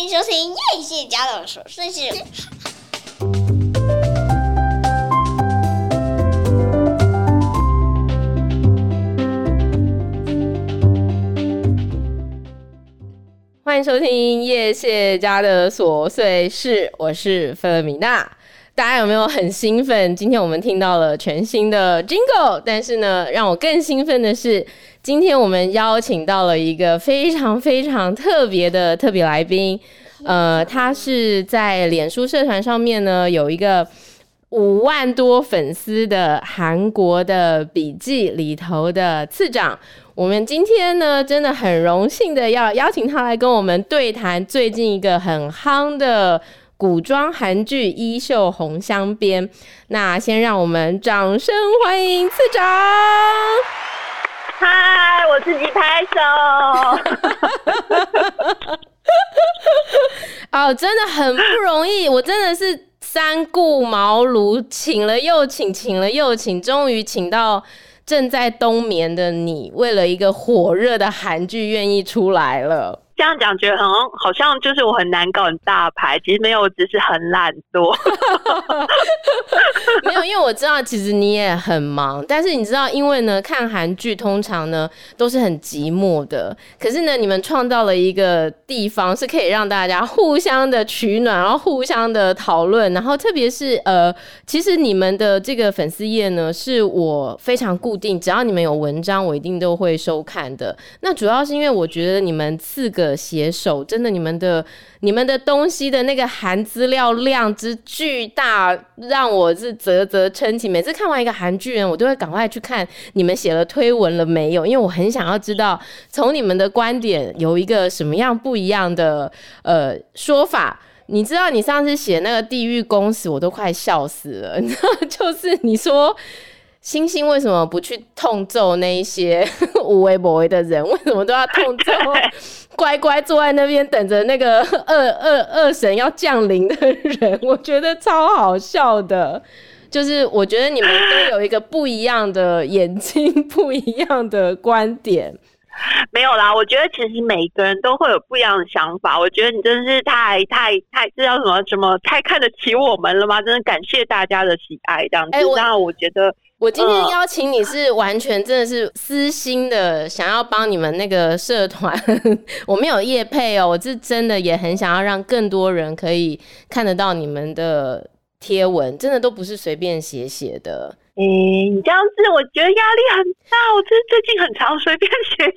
欢迎收听叶谢家的琐碎事。欢迎收听叶谢家的琐碎事，我是菲尔米娜。大家有没有很兴奋？今天我们听到了全新的 Jingle， 但是呢，让我更兴奋的是，今天我们邀请到了一个非常非常特别的特别来宾。他是在脸书社团上面呢有一个5万多粉丝的韩国的笔记里头的次长。我们今天呢真的很荣幸的要邀请他来跟我们对谈最近一个很夯的古装韩剧《衣袖红镶边》，那先让我们掌声欢迎次长。嗨，我自己拍手。哦，真的很不容易，我真的是三顾茅庐，请了又请，请了又请，终于请到正在冬眠的你，为了一个火热的韩剧愿意出来了。这样讲觉得好像就是我很难搞很大牌，其实没有，只是很懒惰。没有，因为我知道其实你也很忙，但是你知道，因为呢看韩剧通常呢都是很寂寞的，可是呢你们创造了一个地方是可以让大家互相的取暖，然后互相的讨论，然后特别是其实你们的这个粉丝页呢是我非常固定，只要你们有文章我一定都会收看的。那主要是因为我觉得你们4个携手，真的你们的东西的那个韩资料量之巨大，让我是啧啧称奇。每次看完一个韩剧人，我都会赶快去看你们写了推文了没有，因为我很想要知道从你们的观点有一个什么样不一样的说法。你知道你上次写那个地狱公使，我都快笑死了。你知道，就是你说星星为什么不去痛揍那一些无为不为的人，为什么都要痛揍乖乖坐在那边等着那个恶神要降临的人，我觉得超好笑的。就是我觉得你们都有一个不一样的眼睛，不一样的观点。没有啦，我觉得其实每一个人都会有不一样的想法。我觉得你真的是太知道什么太看得起我们了吗？真的感谢大家的喜爱，这样子。那我觉得我今天邀请你是完全真的是私心的想要帮你们那个社团我没有业配哦，我是真的也很想要让更多人可以看得到你们的贴文，真的都不是随便写的。你这样子我觉得压力很大，我最近很常随便写。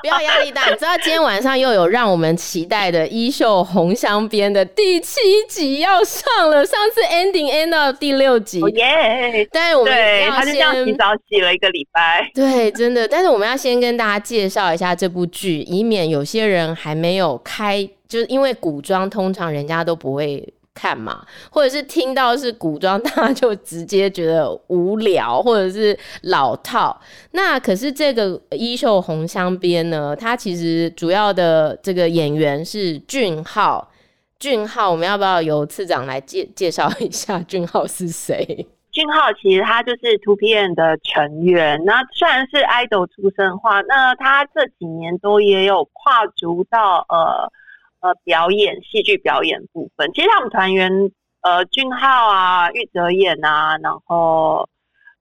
不要压力大，你知道今天晚上又有让我们期待的《衣袖红镶边》的第7集要上了，上次 end 到第6集，耶！但是我们要他就这样提早洗了一个礼拜，对，真的。但是我们要先跟大家介绍一下这部剧，以免有些人还没有开，就是因为古装通常人家都不会看嘛，或者是听到是古装大家就直接觉得无聊或者是老套。那可是这个衣袖红镶边呢，它其实主要的这个演员是俊浩，我们要不要由次长来介绍一下俊浩是谁？俊浩其实他就是 2PM 的成员，那虽然是 idol 出身的话，那他这几年都也有跨足到表演戏剧表演部分。其实他们团员俊浩啊、玉泽演啊，然后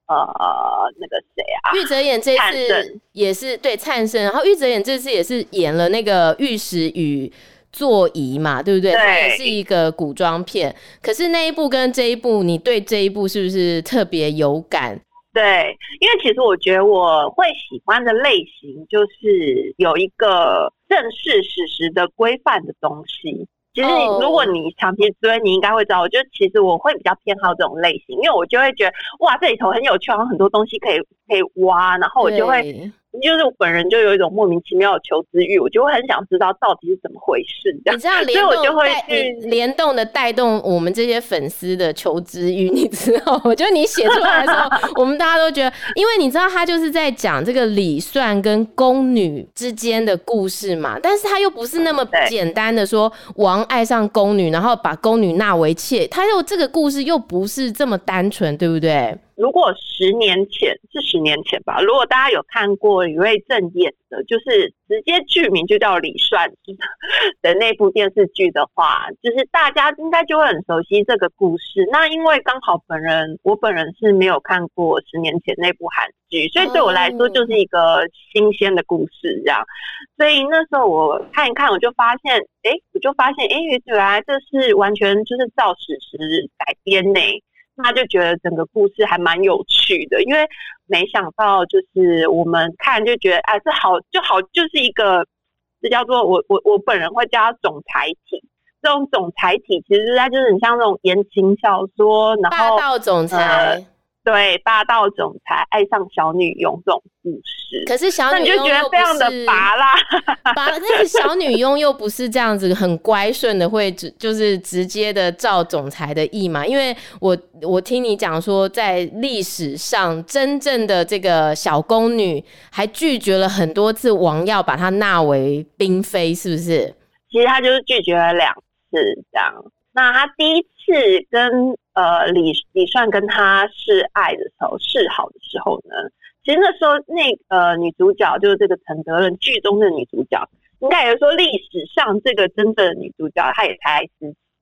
那个谁啊，玉泽演这次也是对灿盛，然后玉泽演这次也是演了那个玉石与座椅嘛，对不对？它也是一个古装片，可是那一部跟这一部，你对这一部是不是特别有感？对，因为其实我觉得我会喜欢的类型就是有一个正式史实的规范的东西。其实你如果你长期追，你应该会知道，我觉得其实我会比较偏好这种类型，因为我就会觉得哇，这里头很有趣，好像很多东西可以挖，然后我就会就是我本人就有一种莫名其妙的求知欲，我就会很想知道到底是怎么回事这样。你这样联动，所以我就会去联动的带动我们这些粉丝的求知欲，你知道，我觉得你写出来的时候，我们大家都觉得，因为你知道他就是在讲这个李纂跟宫女之间的故事嘛，但是他又不是那么简单的说王爱上宫女然后把宫女纳为妾，他又这个故事又不是这么单纯，对不对？如果10年前吧，如果大家有看过余瑞正演的，就是直接剧名就叫李算的那部电视剧的话，就是大家应该就会很熟悉这个故事。那因为刚好我本人是没有看过10年前那部韩剧，所以对我来说就是一个新鲜的故事这样。所以那时候我看一看，我就发现原来这是完全就是照史实改编呢。那就觉得整个故事还蛮有趣的，因为没想到就是我们看就觉得啊，就是一个这叫做我本人会叫它总裁体，这种总裁体其实它就是很像那种言情小说，然后霸道总裁、对，霸道总裁爱上小女佣这种故事。可是小女佣就觉得非常的拔辣，那个小女佣又不是这样子很乖顺的，会就是直接的照总裁的意嘛。因为我听你讲说，在历史上真正的这个小宫女还拒绝了很多次王要把她纳为嫔妃，是不是？其实她就是拒绝了2次这样。那她第一次跟李善跟他示爱的时候，示好的时候呢，其实那时候女主角就是这个陈德任剧中的女主角，应该也说历史上这个真正的女主角，她也才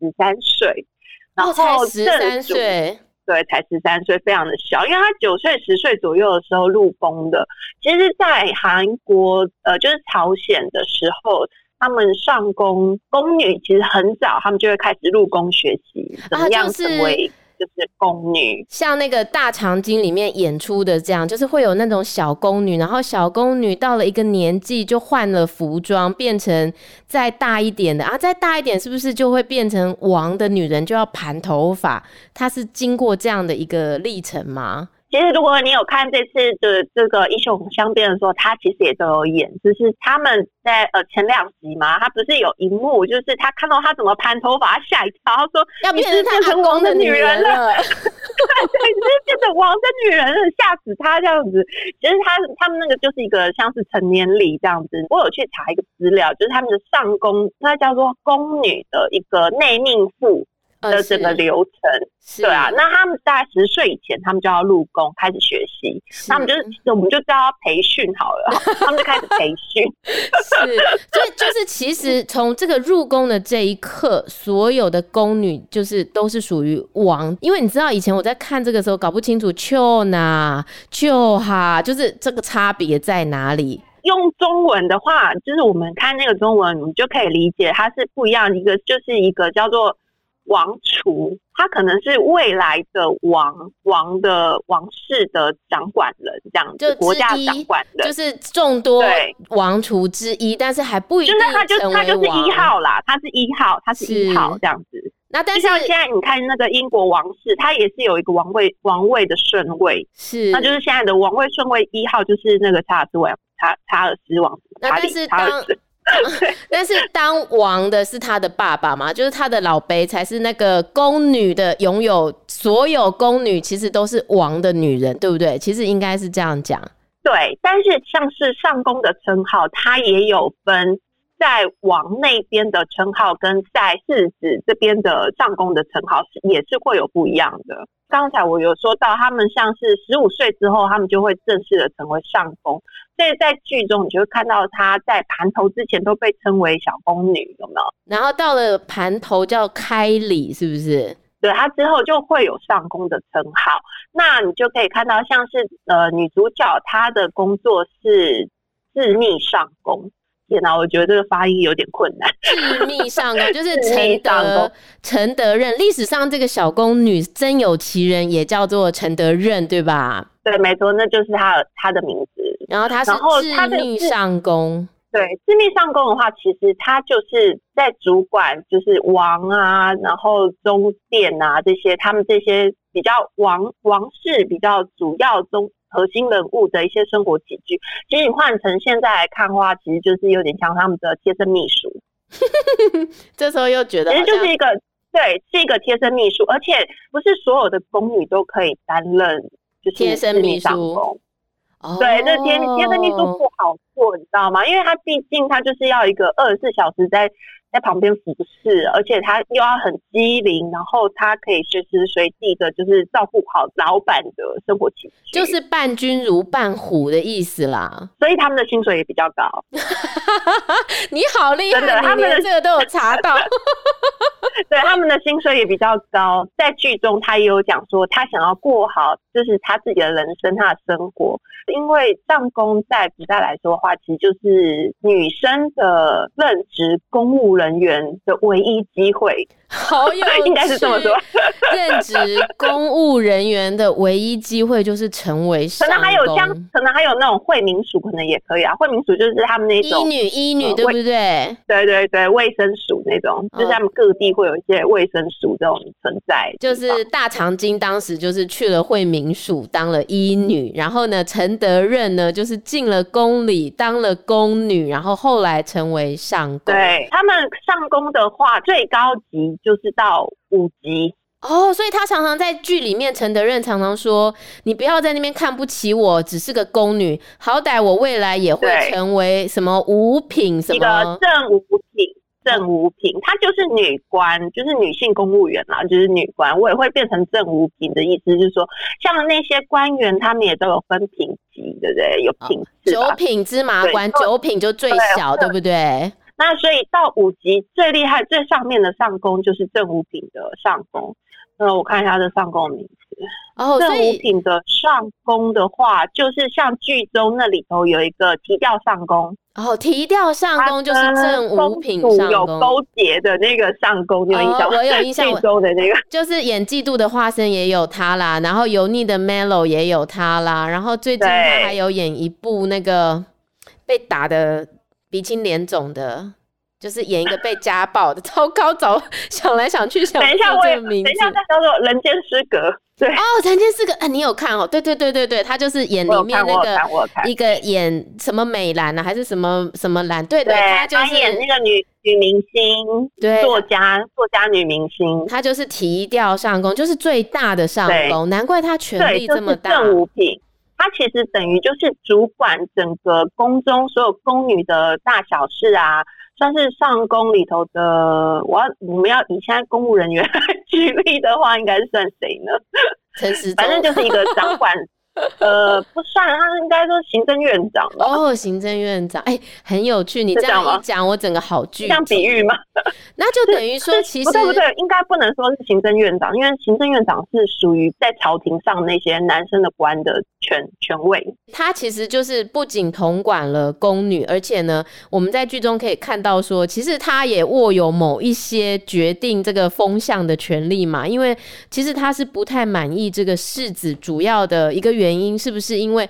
13岁，然后才13岁，对，才13岁，非常的小，因为她9岁10岁左右的时候入宫的。其实，在韩国就是朝鲜的时候。他们上宫，宫女其实很早，他们就会开始入宫学习怎么样成为就是宫女，像那个大长今里面演出的这样，就是会有那种小宫女，然后小宫女到了一个年纪就换了服装，变成再大一点的啊，再大一点是不是就会变成王的女人就要盘头发？她是经过这样的一个历程吗？其实如果你有看这次的这个英雄相变的时候，他其实也都有演，就是他们在前2集嘛，他不是有一幕，就是他看到他怎么盘头发，他吓一跳，他说要变成王的女人了，对，就是变成王的女人了，吓死他这样子。其实他们那个就是一个像是成年礼这样子。我有去查一个资料，就是他们的上宫，那叫做宫女的一个内命妇的整个流程，对啊，那他们大概10岁以前，他们就要入宫开始学习，他们就是我们就叫他培训好了，他们就开始培训。是，所以就是其实从这个入宫的这一刻，所有的宫女就是都是属于王，因为你知道以前我在看这个时候搞不清楚秋哈，就是这个差别在哪里。用中文的话，就是我们看那个中文，你就可以理解它是不一样，一个就是一个叫做。王储，他可能是未来的王室的掌管人，这样子，国家掌管人，就是众多王储之一，但是还不一定成为王。就是他就是1号啦，他是一号这样子。那但是像现在你看那个英国王室，他也是有一个王位的顺位，是，那就是现在的王位顺位1号就是那个查尔斯王，查理。但是当王的是他的爸爸嘛，就是他的老辈才是那个宫女的拥有，所有宫女其实都是王的女人，对不对？其实应该是这样讲。对，但是像是上宫的称号，他也有分在王那边的称号跟在世子这边的上宫的称号也是会有不一样的。刚才我有说到，他们像是15岁之后，他们就会正式的成为上宫。所以在剧中，你就会看到她在盘头之前都被称为小宫女，有没有？然后到了盘头叫开礼，是不是？对，她之后就会有上宫的称号。那你就可以看到，像是女主角她的工作是致密上宫。天哪，我觉得这个发音有点困难。致密上宫就是陈德任，历史上这个小宫女真有其人，也叫做陈德任，对吧？对，没错，那就是她的名字。然后她是致密上宫。对，致密上宫的话，其实她就是在主管，就是王啊，然后中殿啊这些，他们这些比较王室比较主要核心人物的一些生活起居。其实你换成现在来看的话，其实就是有点像他们的贴身秘书。这时候又觉得好像其实就是一个，对，是一个贴身秘书，而且不是所有的宫女都可以担任就是贴身秘书。对，那贴身秘书不好做，你知道吗？因为他毕竟他就是要一个24小时在在旁边服侍，而且他又要很机灵，然后他可以随时随地的就是照顾好老板的生活情绪，就是伴君如伴虎的意思啦，所以他们的薪水也比较高。你好厉害，真的，你连这个都有查到。对，他们的薪水也比较高，在剧中他也有讲说他想要过好就是他自己的人生，他的生活，因为上工在古代来说的话其实就是女生的任职公务人员的唯一机会。好有趣，应该是这么说，任职公务人员的唯一机会就是成为上工，可能还有那种惠民署可能也可以啊，惠民署就是他们那种医女对不对？对对对，卫生署那种，就是他们各地会有一些卫生署这种存在。就是大长今当时就是去了惠民署当了医女，然后呢陈德任呢就是进了宫里当了宫女，然后后来成为上工。对，他们上工的话最高级就是到5级哦，所以他常常在剧里面，陈德任常常说你不要在那边看不起我只是个宫女，好歹我未来也会成为什么五品什么一个正五品，她就是女官，就是女性公务员啦，就是女官，我也会变成正五品的意思，就是说像那些官员他们也都有分品级对不对？有品次吧，9品芝麻官，9品就最小 对不对？那所以到5级最厉害最上面的上工就是正五品的上工。我看一下这上工的名字。正五品的上工的话就是像剧中那里头有一个提调上工。提调上工就是正五品上工。有勾结的那个上工你有印象吗？我有印象，剧中的那个。就是演嫉妒的化身也有他啦，然后油腻的 Melo 也有他啦，然后最近他还有演一部那个被打的鼻青脸肿的，就是演一个被家暴的，超高早想来想去想不出这个名字。等一下再叫做人间失格。对哦，人间失格，你有看哦？对对对对对，他就是演里面那个一个演什么美兰啊，还是什么什么兰？对 对，他就是演那个女明星，对，作家女明星，他就是提调上工，就是最大的上工，难怪他权力这么大。对，就是正五品。他其实等于就是主管整个宫中所有宫女的大小事啊，算是上宫里头的。我们要以现在公务人员举例的话，应该是算谁呢？陈时中，反正就是一个掌管。不算，他应该说行政院长吧。行政院长，很有趣。你这样一讲，我整个好具体。这样比喻吗？那就等于说，其实不对不对，应该不能说是行政院长，因为行政院长是属于在朝廷上那些男生的官的权位。他其实就是不仅统管了宫女，而且呢，我们在剧中可以看到说，其实他也握有某一些决定这个风向的权利嘛。因为其实他是不太满意这个世子，主要的一个原因是不是因为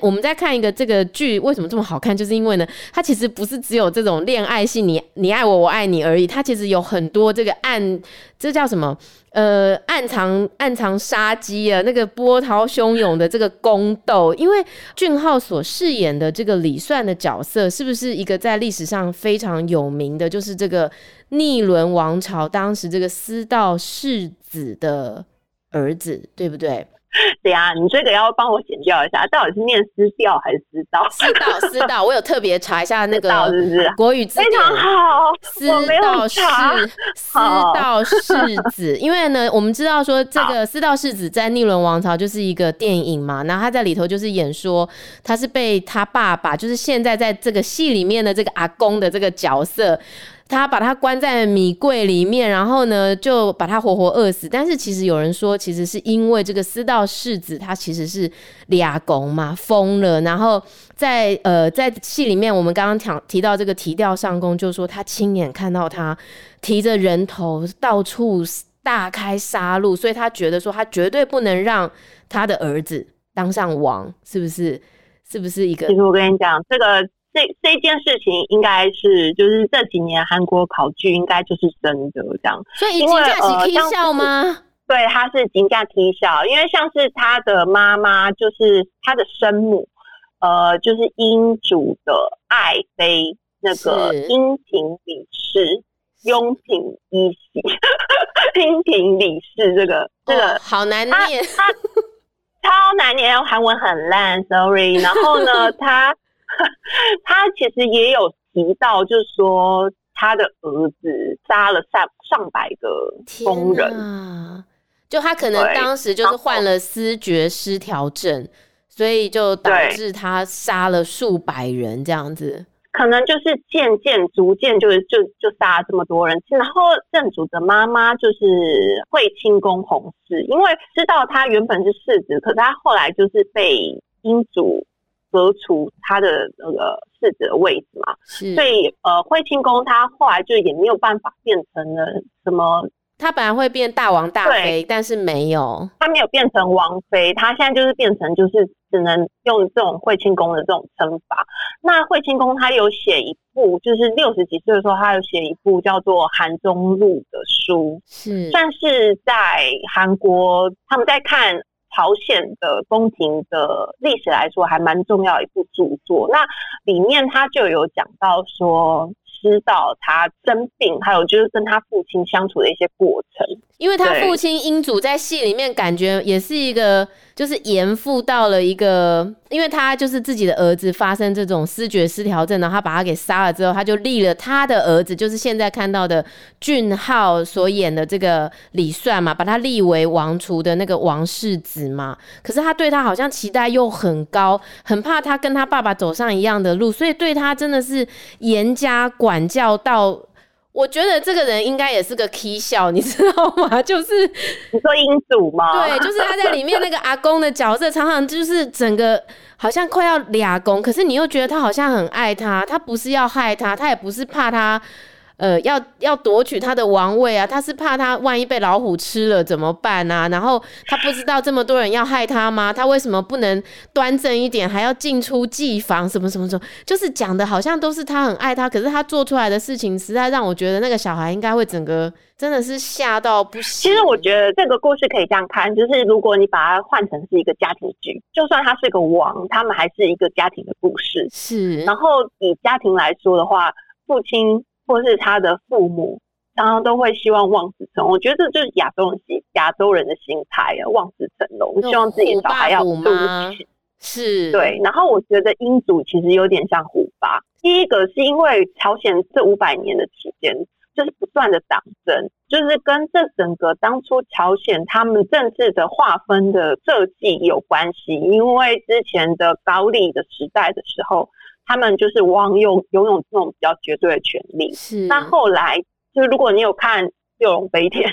我们在看一个这个剧为什么这么好看，就是因为呢它其实不是只有这种恋爱戏，你爱我我爱你而已，它其实有很多这个这叫什么暗藏杀机啊，那个波涛汹涌的这个宫斗。因为俊昊所饰演的这个李纂的角色，是不是一个在历史上非常有名的，就是这个逆伦王朝当时这个司道世子的儿子，对不对？对啊，你这个要帮我剪掉一下，到底是念司道还是司道？司道，我有特别查一下那个国语字典，非常好，司道世子，因为呢，我们知道说这个司道世子在《逆伦王朝》就是一个电影嘛，然后他在里头就是演说他是被他爸爸，就是现在在这个戏里面的这个阿公的这个角色。他把他关在米柜里面，然后呢就把他活活饿死。但是其实有人说，其实是因为这个司道世子他其实是俩公嘛，疯了。然后在戏里面我们刚刚提到这个提调上公，就说他亲眼看到他提着人头到处大开杀戮，所以他觉得说他绝对不能让他的儿子当上王，是不是一个。其实我跟你讲这件事情应该是就是这几年韩国考据应该就是真的这样，所以金价是踢笑吗？对，他是金价踢笑，因为像是他的妈妈就是他的生母，就是英主的爱妃那个英平李氏。雍嫔一系，英平李氏这个好难念，超难念，韩文很烂 ，sorry。然后呢，他其实也有提到，就是说他的儿子杀了上百个工人。就他可能当时就是患了思觉失调症，所以就导致他杀了数百人这样子。可能就是逐渐就杀了这么多人。然后正主的妈妈就是会清宫弘士，因为知道他原本是世子，可是他后来就是被英主革除他的那个世子的位置嘛，所以会清宫他后来就也没有办法变成了什么。他本来会变大王大妃，但是没有，他没有变成王妃，他现在就是变成就是只能用这种惠清宫的这种称法。那惠清宫他有写一部，就是60几岁的时候，他有写一部叫做《韩中路》的书，算是在韩国他们在看朝鲜的宫廷的历史来说，还蛮重要一部著作。那里面他就有讲到说，知道他生病，还有就是跟他父亲相处的一些过程。因为他父亲英祖在戏里面感觉也是一个，就是严父到了一个，因为他就是自己的儿子发生这种思觉失调症，然后他把他给杀了之后，他就立了他的儿子，就是现在看到的俊昊所演的这个李算嘛，把他立为王储的那个王世子嘛。可是他对他好像期待又很高，很怕他跟他爸爸走上一样的路，所以对他真的是严加管教到，我觉得这个人应该也是个 K 笑，你知道吗？就是你说英祖吗？对，就是他在里面那个阿公的角色，常常就是整个好像快要俩公，可是你又觉得他好像很爱他，他不是要害他，他也不是怕他要夺取他的王位啊，他是怕他万一被老虎吃了怎么办啊？然后他不知道这么多人要害他吗？他为什么不能端正一点，还要进出祭房什么什么什么？就是讲的好像都是他很爱他，可是他做出来的事情实在让我觉得那个小孩应该会整个真的是吓到不行。其实我觉得这个故事可以这样看，就是如果你把它换成是一个家庭剧，就算他是个王，他们还是一个家庭的故事。是，然后以家庭来说的话，父亲或是他的父母常常都会希望望子成龙，我觉得这就是亚洲人的心态，望子成龙，希望自己的小孩要出息。是，对。然后我觉得英祖其实有点像虎爸，第一个是因为朝鲜这500年的期间就是不断的党争，就是跟这整个当初朝鲜他们政治的划分的设计有关系。因为之前的高丽的时代的时候，他们就是拥有这种比较绝对的权利。是。那后来就是如果你有看六龙飞天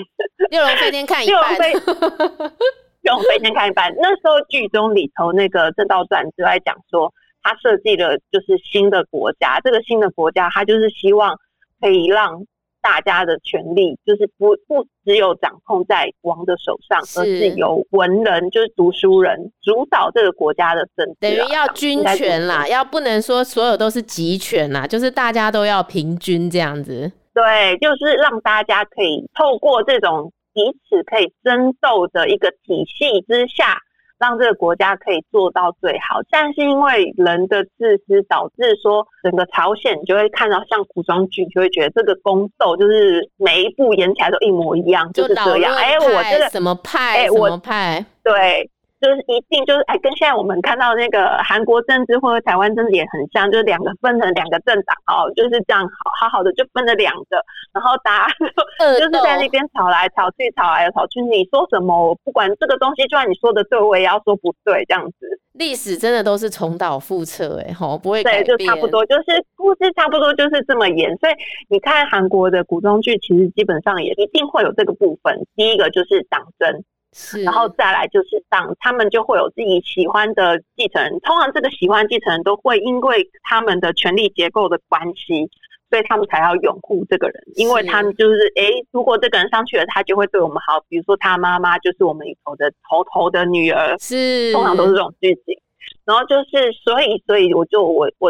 看一半六龙飞天看一半，那时候剧中里头那个郑道传就在讲说，他设计了就是新的国家，这个新的国家他就是希望可以让大家的权利就是不只有掌控在王的手上，而是由文人就是读书人主导这个国家的政治，等于要均权啦，要不能说所有都是集权啦，就是大家都要平均这样子。对，就是让大家可以透过这种彼此可以争斗的一个体系之下，让这个国家可以做到最好。但是因为人的自私，导致说整个朝鲜就会看到像古装剧，就会觉得这个宫斗就是每一部演起来都一模一样，就是这样。我这个什么派，什么派，对，就是一定就是跟现在我们看到那个韩国政治或者台湾政治也很像，就是两个分成两个政党，就是这样好好的就分了两个，然后大家就是在那边吵来吵去，你说什么我不管，这个东西就算你说的对我也要说不对，这样子。历史真的都是重蹈覆辙，不会改变。对，就差不多，就是故事差不多就是这么演。所以你看韩国的古装剧，其实基本上也一定会有这个部分。第一个就是党争，然后再来就是他们就会有自己喜欢的继承人，通常这个喜欢继承人都会因为他们的权力结构的关系，所以他们才要拥护这个人，因为他们就是如果这个人上去了，他就会对我们好，比如说他妈妈就是我们里头的头的女儿，是，通常都是这种剧情。然后就是所以我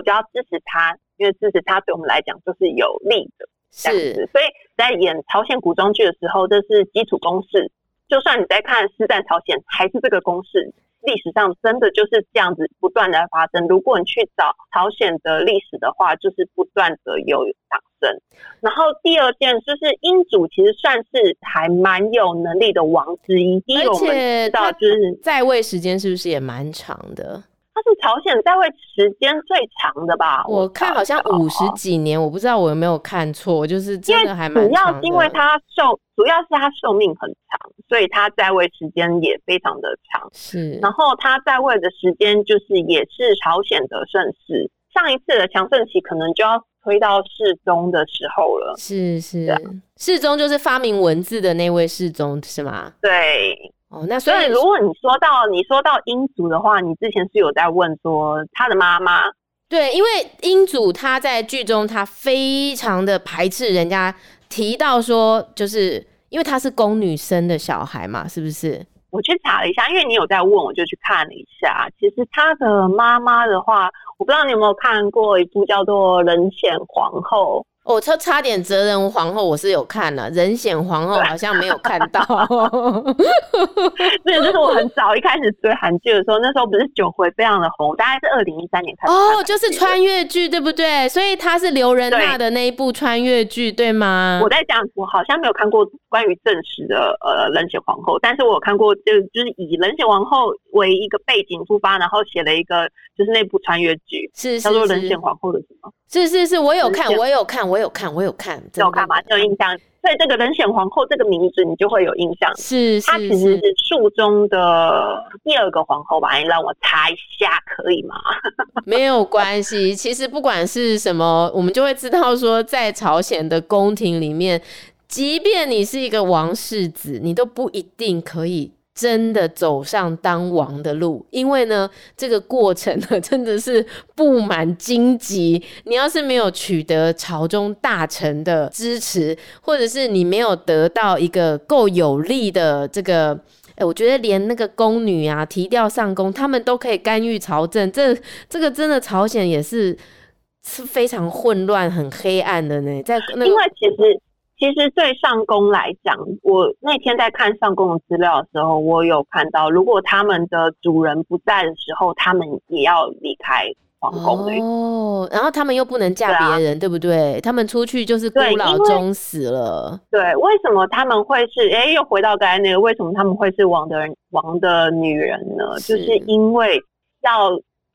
就要支持他，因为支持他对我们来讲就是有利的，这样子。所以在演朝鲜古装剧的时候，这是基础公式，就算你在看师战朝鲜还是这个公式，历史上真的就是这样子不断的发生。如果你去找朝鲜的历史的话，就是不断的有党争。然后第二件就是英祖其实算是还蛮有能力的王之一，第一个我们知道就是在位时间是不是也蛮长的，它是朝鲜在位时间最长的吧？我看好像50几年，我不知道我有没有看错，就是真的还蛮长的。因为主要是他寿命很长，所以他在位时间也非常的长。是，然后他在位的时间就是也是朝鲜的盛世，上一次的强盛期可能就要推到世宗的时候了。是是，世宗就是发明文字的那位世宗是吗？对。哦，那所以如果你说到英祖的话，你之前是有在问说他的妈妈。对，因为英祖他在剧中他非常的排斥人家提到说，就是因为他是宫女生的小孩嘛，是不是？我去查了一下，因为你有在问，我就去看了一下。其实他的妈妈的话，我不知道你有没有看过一部叫做《人显皇后》。哦，差点哲人皇后我是有看了，人显皇后好像没有看到。对，就是我很早一开始追韩剧的时候，那时候不是九回非常的红，大概是2013年开始。哦，就是穿越剧对不对？所以它是刘仁娜的那一部穿越剧 对吗？我在讲我好像没有看过关于正史的人显皇后，但是我有看过就是以人显皇后为一个背景出发，然后写了一个就是那部穿越剧，是叫做人显皇后的什么？是，我有看，有看嘛，就有印象。所以这个人显皇后这个名字你就会有印象，是她其实是肃宗的第2个皇后吧？你让我查一下可以吗？没有关系，其实不管是什么，我们就会知道说，在朝鲜的宫廷里面，即便你是一个王世子，你都不一定可以真的走上当王的路，因为呢这个过程呢真的是布满荆棘，你要是没有取得朝中大臣的支持，或者是你没有得到一个够有力的这个我觉得连那个宫女啊提调上宫他们都可以干预朝政，这个真的朝鲜也是非常混乱很黑暗的呢。在那个因为其实对上宫来讲，我那天在看上宫的资料的时候，我有看到如果他们的主人不在的时候，他们也要离开皇宫的。哦，然后他们又不能嫁别人， 对不对？他们出去就是孤老终死了。对，为什么他们会是又回到刚才那个，为什么他们会是王的女人呢？就是因为要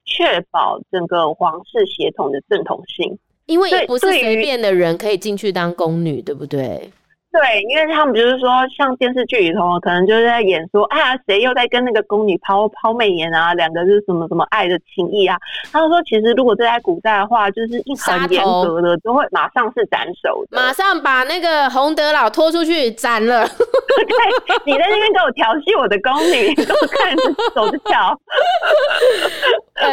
确保整个皇室血统的正统性，因为也不是随便的人可以进去当宫女， 对不对？对，因为他们就是说像电视剧里头可能就是在演说谁又在跟那个宫女抛媚眼啊，两个是什么什么爱的情谊啊，他说其实如果这在古代的话就是很严格的都会马上是斩首的，马上把那个洪德老拖出去斩了。对，你在那边给我调戏我的宫女，给我看手指跳。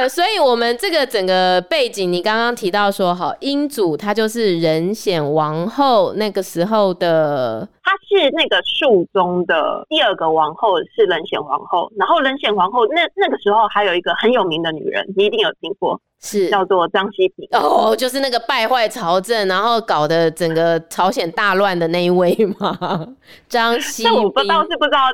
所以我们这个整个背景你刚刚提到说好，英祖她就是人显王后那个时候的她是那个肃宗的第2个王后，是人显皇后。然后人显皇后那个时候还有一个很有名的女人，你一定有听过，是叫做张希平。哦，就是那个败坏朝政，然后搞得整个朝鲜大乱的那一位嘛，张希平。那我不知道，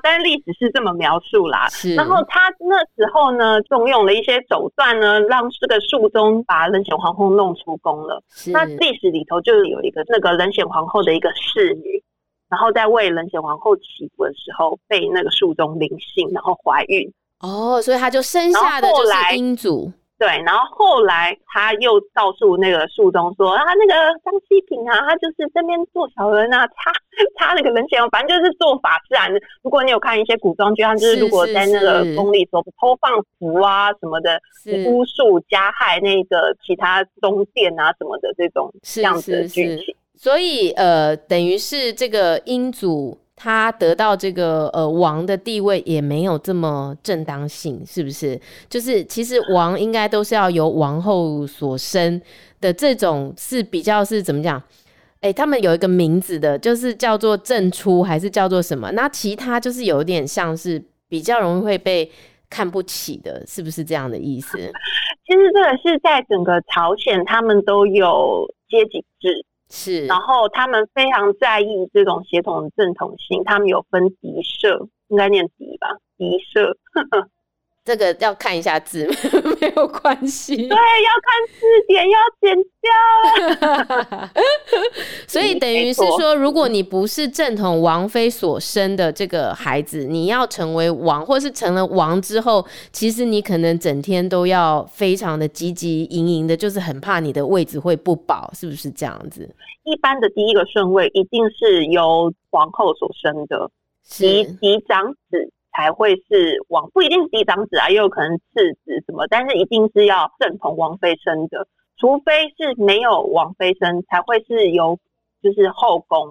但是历史是这么描述啦。然后他那时候呢，动用了一些手段呢，让这个肃宗把人显皇后弄出宫了。那历史里头就有一个那个人显皇后的一个侍女，然后在为人显皇后祈福的时候，被那个肃宗临幸，然后怀孕。哦，所以他就生下的就是英祖。对，然后后来他又告诉那个肃宗说那个张希平啊，他就是这边做小人啊，他那个人显皇后反正就是做法事啊。如果你有看一些古装剧，他就是如果在那个宫里说偷放符啊什么的，巫术加害那个其他宗殿啊什么的，这种这样子的剧情。是是是，所以等于是这个英祖他得到这个王的地位也没有这么正当性，是不是？就是其实王应该都是要由王后所生的，这种是比较是怎么讲？他们有一个名字的，就是叫做正出还是叫做什么？那其他就是有点像是比较容易会被看不起的，是不是这样的意思？其实这个是在整个朝鲜他们都有阶级制。是，然后他们非常在意这种血统的正统性，他们有分嫡社，应该念嫡吧，嫡社这个要看一下字没有关系，对，要看字典要剪掉所以等于是说，如果你不是正统王妃所生的这个孩子，你要成为王或是成了王之后，其实你可能整天都要非常的积极营营的，就是很怕你的位置会不保，是不是这样子？一般的第一个顺位一定是由皇后所生的嫡长子才会是王，不一定是嫡长子啊，也有可能次子什么，但是一定是要正统王妃生的，除非是没有王妃生，才会是由就是后宫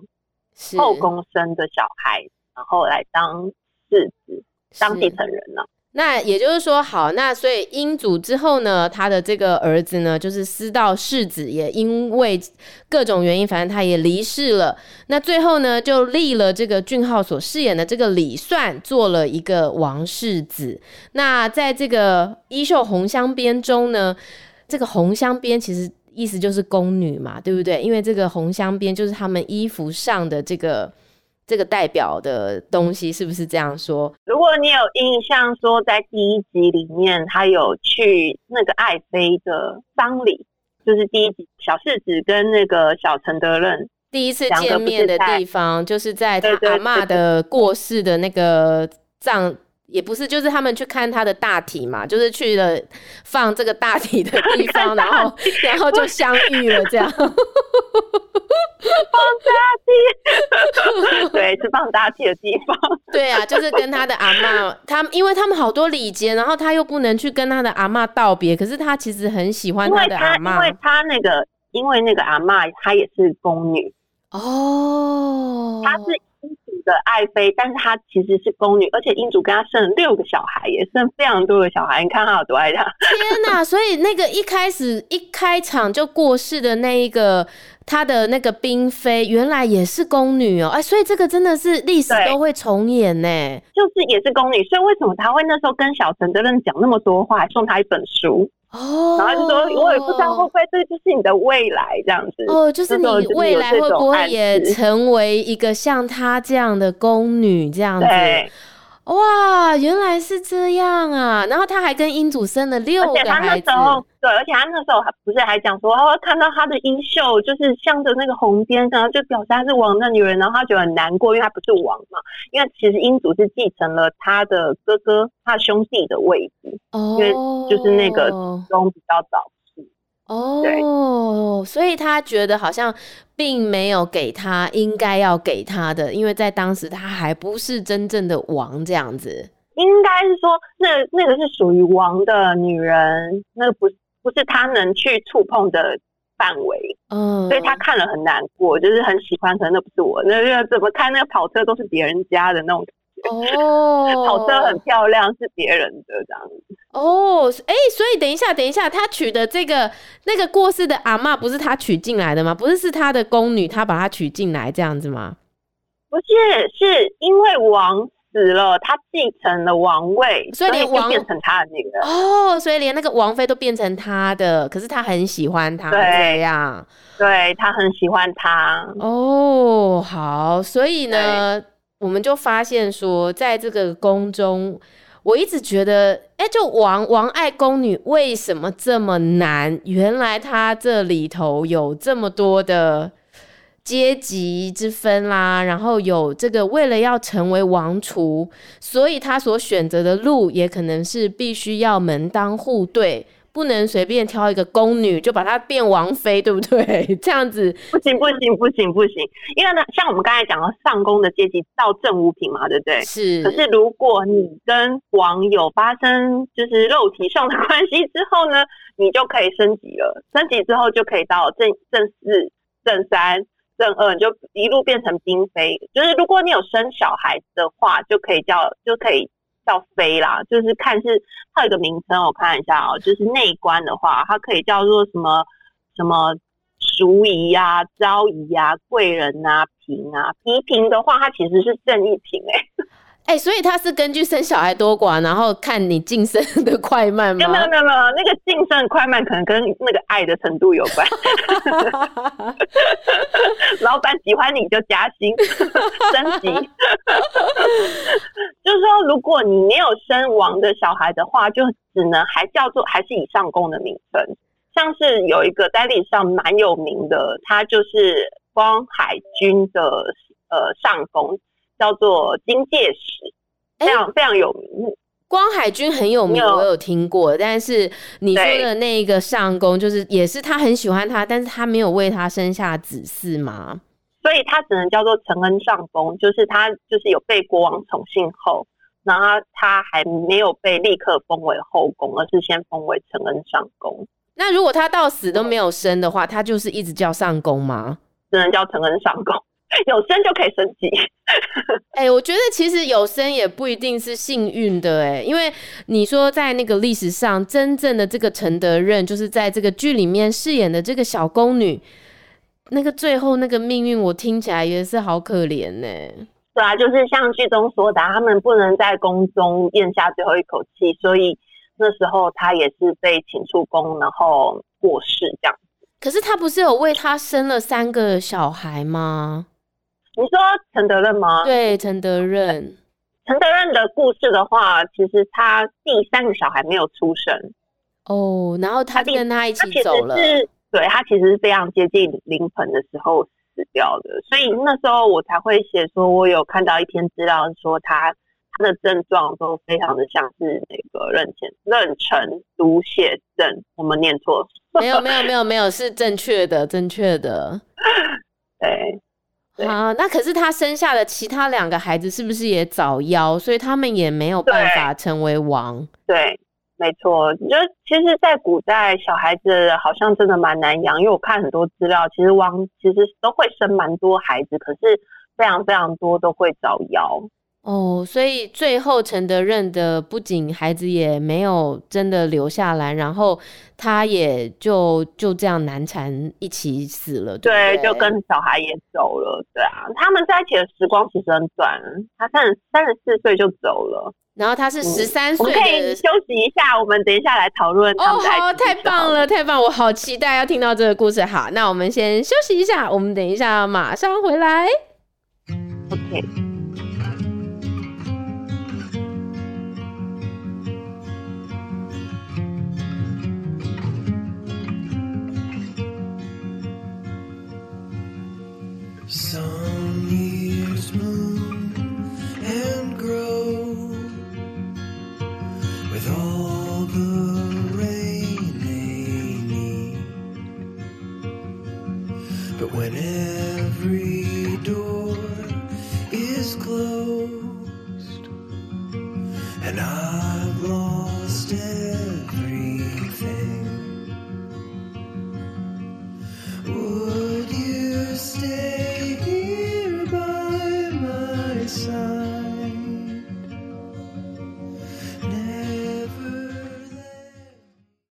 生的小孩，然后来当次子，当继承人了。那也就是说，好，那所以英祖之后呢，他的这个儿子呢，就是思道世子，也因为各种原因，反正他也离世了。那最后呢，就立了这个俊昊所饰演的这个李纂做了一个王世子。那在这个衣袖红镶边中呢，这个红镶边其实意思就是宫女嘛，对不对？因为这个红镶边就是他们衣服上的这个代表的东西，是不是这样说？如果你有印象说在第一集里面他有去那个爱妃的丧礼，就是第一集小世子跟那个小承德任第一次见面的地方，就是在他阿嬷的过世的那个葬，也不是，就是他们去看他的大体嘛，就是去了放这个大体的地方然后就相遇了这样放大体对，是放大体的地方对啊，就是跟他的阿嬷，因为他们好多礼节，然后他又不能去跟他的阿嬷道别，可是他其实很喜欢他的阿嬷，因为那个阿嬷她也是宫女哦，她是英祖的爱妃，但是她其实是宫女，而且英祖跟她生了6个小孩，也生非常多的小孩，你看她有多爱她，天哪所以那个一开场就过世的那一个她的那个嫔妃原来也是宫女哦，哎，所以这个真的是历史都会重演呢，就是也是宫女，所以为什么她会那时候跟小承德任讲那么多话，送她一本书哦，然后就说我也不知道会不会这就是你的未来这样子哦，就是你未来会不会也成为一个像她这样的宫女这样子，哇原来是这样啊，然后他还跟英祖生了6个孩子，而且他那时候不是还讲说他看到他的衣袖就是镶着那个红边，然后就表示他是王的女人，然后他觉得很难过，因为他不是王嘛，因为其实英祖是继承了他的哥哥他兄弟的位置，因为就是那个中比较早哦，所以他觉得好像并没有给他应该要给他的，因为在当时他还不是真正的王这样子，应该是说那个是属于王的女人，那个不是他能去触碰的范围，所以他看了很难过，就是很喜欢，可能那不是我，那怎么看那个跑车都是别人家的那种。哦，跑车很漂亮，是别人的这样子。哦，哎，所以等一下，他娶的这个那个过世的阿嬷不是他娶进来的吗？不是，是他的宫女，他把他娶进来这样子吗？不是，是因为王死了，他继承了王位，所以连王变成他的女人。哦，所以连那个王妃都变成他的，可是他很喜欢他，这样。对，他很喜欢他。哦，好，所以呢。我们就发现说在这个宫中，我一直觉得就王爱宫女为什么这么难，原来他这里头有这么多的阶级之分啦，然后有这个为了要成为王储，所以他所选择的路也可能是必须要门当户对，不能随便挑一个宫女就把她变王妃，对不对？这样子不行，因为呢，像我们刚才讲的上宫的阶级到正五品嘛，对不对？是。可是如果你跟王有发生就是肉体上的关系之后呢，你就可以升级了，升级之后就可以到正4、正3、正2，就一路变成嫔妃。就是如果你有生小孩子的话，就可以叫妃啦，就是看是它有个名称，我看一下哦，就是内官的话，它可以叫做什么什么淑仪啊、昭仪啊、贵人啊、嫔啊。嫔的话，它其实是正一嫔哎、欸，所以他是根据生小孩多寡，然后看你晋升的快慢吗？没有没有没有，那个晋升快慢可能跟那个爱的程度有关。老板喜欢你就加薪升级。就是说，如果你没有生王的小孩的话，就只能还叫做还是以上宫的名称。像是有一个在历史上蛮有名的，他就是光海君的上宫。叫做金介石，非常有名。光海君很有名，我有听过。但是你说的那一个上宫，就是也是他很喜欢他，但是他没有为他生下子嗣嘛，所以他只能叫做承恩上宫，就是他就是有被国王宠幸后，然后 他还没有被立刻封为后宫，而是先封为承恩上宫。那如果他到死都没有生的话，他就是一直叫上宫吗？只能叫承恩上宫。有生就可以升级。哎、欸，我觉得其实有生也不一定是幸运的，哎，因为你说在那个历史上，真正的这个陈德任就是在这个剧里面饰演的这个小宫女，那个最后那个命运，我听起来也是好可怜呢。对啊，就是像剧中说的，他们不能在宫中咽下最后一口气，所以那时候他也是被请出宫，然后过世这样。可是他不是有为他生了3个小孩吗？你说陈德任吗？对，陈德任。陈德任的故事的话，其实他第3个小孩没有出生哦，然后他跟他一起走了。对，他其实是非常接近临盆的时候死掉的，所以那时候我才会写说，我有看到一篇资料说他的症状都非常的像是那个妊娠毒血症，我们念错了。没有，是正确的。对。啊，那可是他生下的其他2个孩子是不是也早夭，所以他们也没有办法成为王？ 对，没错。就其实在古代小孩子好像真的蛮难养，因为我看很多资料，其实王其实都会生蛮多孩子，可是非常非常多都会早夭哦，所以最后陈德任的不仅孩子也没有真的留下来，然后他也就这样难产一起死了， 对， 对，就跟小孩也走了。对啊，他们在一起的时光其实很短，他34岁就走了，然后他是13岁的、嗯、我们可以休息一下，我们等一下来讨论他们的爱情。哦，好，太棒了，我好期待要听到这个故事。好，那我们先休息一下，我们等一下马上回来。 OK。Some years move and grow with all the rain they need, but when every door is closed and I've lost it